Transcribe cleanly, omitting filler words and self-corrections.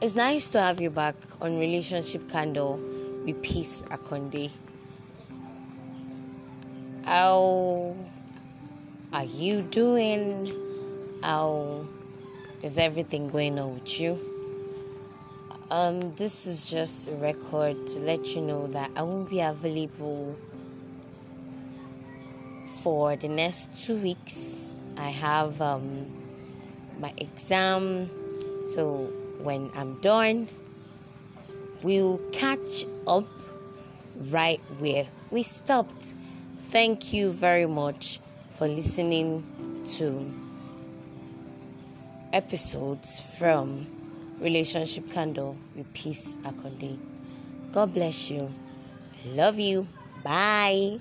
It's nice to have you back on Relationship Candle with Peace Akonde. How are you doing? How is everything going on with you? This is just a record to let you know that I won't be available for the next 2 weeks. I have my exam, so when I'm done, we'll catch up right where we stopped. Thank you very much for listening to episodes from Relationship Candle with Peace Akonde. God bless you. I love you. Bye.